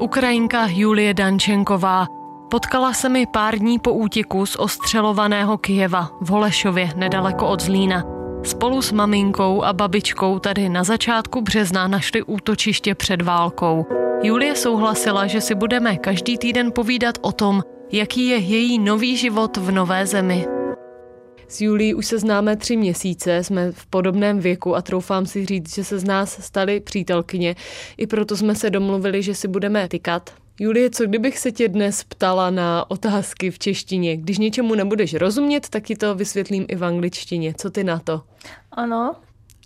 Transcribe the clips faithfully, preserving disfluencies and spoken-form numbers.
Ukrajinka Julie Dančenková. Potkala se mi pár dní po útěku z ostřelovaného Kyjeva v Holešově, nedaleko od Zlína. Spolu s maminkou a babičkou tady na začátku března našli útočiště před válkou. Julie souhlasila, že si budeme každý týden povídat o tom, jaký je její nový život v nové zemi. S Julií už se známe tři měsíce, jsme v podobném věku a troufám si říct, že se z nás staly přítelkyně. I proto jsme se domluvili, že si budeme tykat. Julie, co kdybych se tě dnes ptala na otázky v češtině? Když něčemu nebudeš rozumět, tak ti to vysvětlím i v angličtině. Co ty na to? Ano.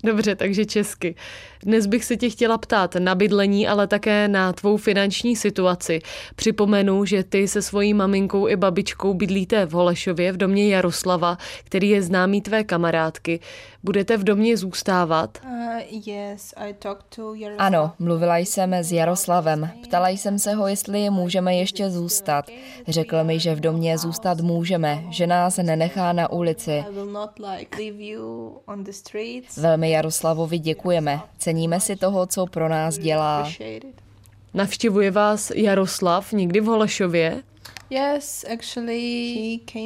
Dobře, takže česky. Dnes bych se tě chtěla ptát na bydlení, ale také na tvou finanční situaci. Připomenu, že ty se svojí maminkou i babičkou bydlíte v Holešově v domě Jaroslava, který je známý tvé kamarádky. Budete v domě zůstávat? Uh, yes, I talked to Jaroslav. Ano, mluvila jsem s Jaroslavem. Ptala jsem se ho, jestli můžeme ještě zůstat. Řekl mi, že v domě zůstat můžeme, že nás nenechá na ulici. Velmi Jaroslavovi děkujeme. Ceníme si toho, co pro nás dělá. Navštěvuje vás Jaroslav někdy v Holešově?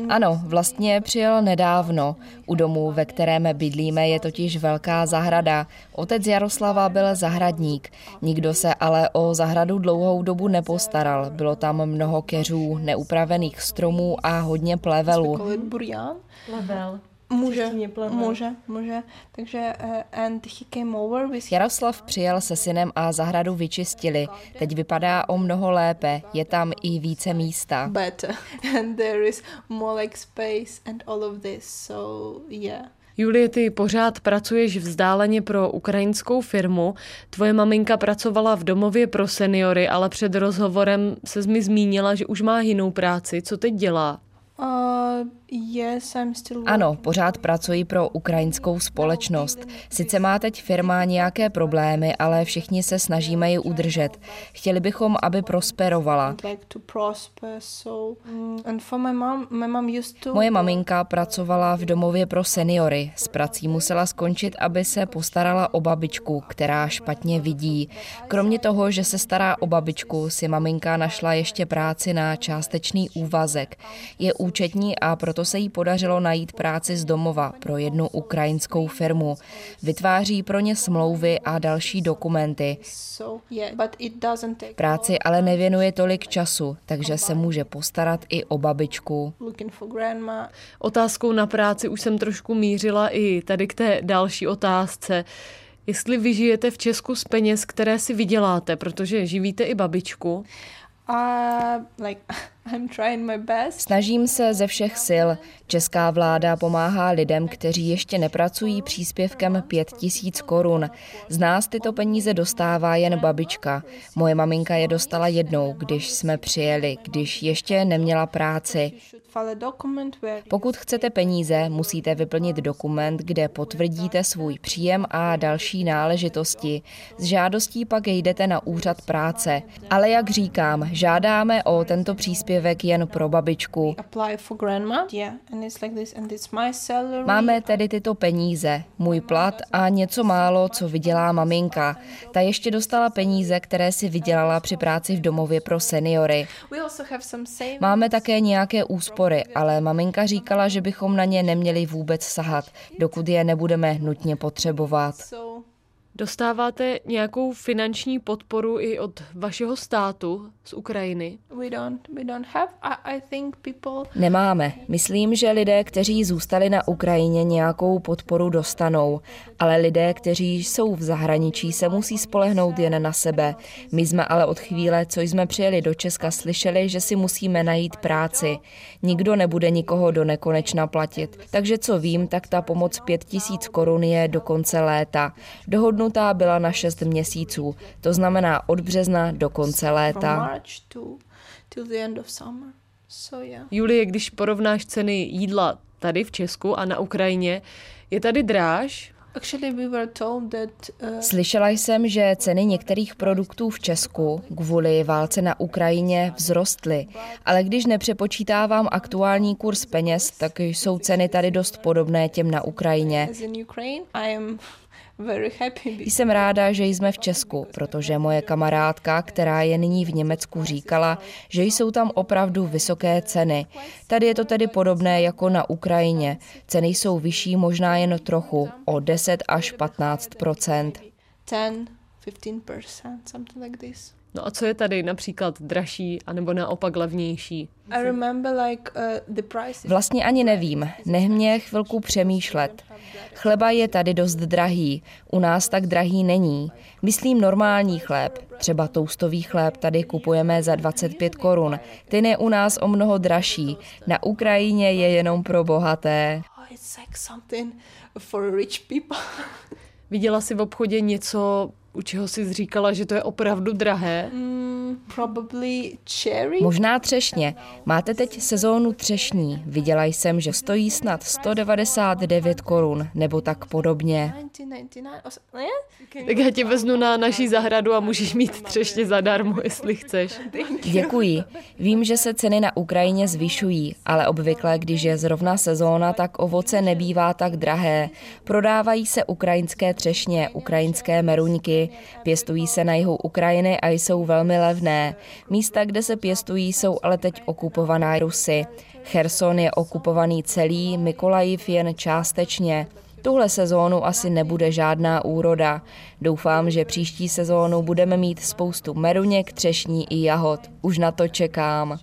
Ano, vlastně přijel nedávno. U domu, ve kterém bydlíme, je totiž velká zahrada. Otec Jaroslava byl zahradník. Nikdo se ale o zahradu dlouhou dobu nepostaral. Bylo tam mnoho keřů, neupravených stromů a hodně plevelu. Plevel. Může, může, může. Takže and he came over with... Jaroslav přijel se synem a zahradu vyčistili. Teď vypadá o mnoho lépe. Je tam i více místa. And there is more like space and all of this. So yeah. Julie, ty pořád pracuješ vzdáleně pro ukrajinskou firmu. Tvoje maminka pracovala v domově pro seniory, ale před rozhovorem se mi zmínila, že už má jinou práci. Co teď dělá? Uh, yes, I'm still ano, pořád pracuji pro ukrajinskou společnost. Sice má teď firma nějaké problémy, ale všichni se snažíme ji udržet. Chtěli bychom, aby prosperovala. Moje maminka pracovala v domově pro seniory. S prací musela skončit, aby se postarala o babičku, která špatně vidí. Kromě toho, že se stará o babičku, si maminka našla ještě práci na částečný úvazek. Je účetní a proto se jí podařilo najít práci z domova pro jednu ukrajinskou firmu. Vytváří pro ně smlouvy a další dokumenty. Práci ale nevěnuje tolik času, takže se může postarat i o babičku. Otázkou na práci už jsem trošku mířila i tady k té další otázce. Jestli vy žijete v Česku z peněz, které si vyděláte, protože živíte i babičku? Uh, like, I'm trying my best. Snažím se ze všech sil. Česká vláda pomáhá lidem, kteří ještě nepracují, příspěvkem pět tisíc korun. Z nás tyto peníze dostává jen babička. Moje maminka je dostala jednou, když jsme přijeli, když ještě neměla práci. Pokud chcete peníze, musíte vyplnit dokument, kde potvrdíte svůj příjem a další náležitosti. S žádostí pak jdete na úřad práce. Ale jak říkám, žádáme o tento příspěvek jen pro babičku. Máme tedy tyto peníze, můj plat a něco málo, co vydělá maminka. Ta ještě dostala peníze, které si vydělala při práci v domově pro seniory. Máme také nějaké úspory, ale maminka říkala, že bychom na ně neměli vůbec sahat, dokud je nebudeme nutně potřebovat. Dostáváte nějakou finanční podporu i od vašeho státu z Ukrajiny? Nemáme. Myslím, že lidé, kteří zůstali na Ukrajině, nějakou podporu dostanou. Ale lidé, kteří jsou v zahraničí, se musí spolehnout jen na sebe. My jsme ale od chvíle, co jsme přijeli do Česka, slyšeli, že si musíme najít práci. Nikdo nebude nikoho do nekonečna platit. Takže co vím, tak ta pomoc pět tisíc korun je do konce léta. Dohodnu Ta byla na šest měsíců, to znamená od března do konce léta. Julie, když porovnáš ceny jídla tady v Česku a na Ukrajině, je tady dráž? Slyšela jsem, že ceny některých produktů v Česku kvůli válce na Ukrajině vzrostly, ale když nepřepočítávám aktuální kurz peněz, tak jsou ceny tady dost podobné těm na Ukrajině. Jsem ráda, že jsme v Česku, protože moje kamarádka, která je nyní v Německu, říkala, že jsou tam opravdu vysoké ceny. Tady je to tedy podobné jako na Ukrajině. Ceny jsou vyšší možná jen trochu, o deset až patnáct procent. No a co je tady například dražší, anebo naopak levnější? Vlastně ani nevím, nech mě chvilku přemýšlet. Chleba je tady dost drahý, u nás tak drahý není. Myslím normální chléb, třeba toustový chléb tady kupujeme za dvacet pět korun. Ten je u nás o mnoho dražší, na Ukrajině je jenom pro bohaté. Viděla jsi v obchodě něco, u čeho jsi říkala, že to je opravdu drahé? Mm, Možná třešně. Máte teď sezónu třešní. Viděla jsem, že stojí snad sto devadesát devět korun, nebo tak podobně. Tak já tě veznu na naší zahradu a můžeš mít třešně zadarmo, jestli chceš. Děkuji. Vím, že se ceny na Ukrajině zvyšují, ale obvykle, když je zrovna sezóna, tak ovoce nebývá tak drahé. Prodávají se ukrajinské třešně, ukrajinské meruňky, pěstují se na jihu Ukrajiny a jsou velmi levné. Místa, kde se pěstují, jsou ale teď okupovaná Rusy. Cherson je okupovaný celý, Mykolajiv jen částečně. Tuhle sezónu asi nebude žádná úroda. Doufám, že příští sezónu budeme mít spoustu meruněk, třešní i jahod. Už na to čekám.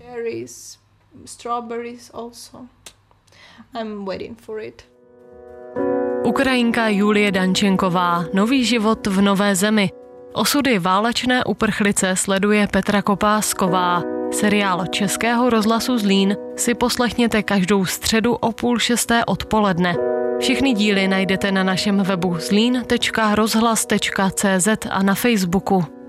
Ukrajinka Julie Dančenková, Nový život v nové zemi. Osudy válečné uprchlice sleduje Petra Kopásková. Seriál Českého rozhlasu Zlín si poslechněte každou středu o půl šesté odpoledne. Všechny díly najdete na našem webu zlín tečka rozhlas tečka cé zet a na Facebooku.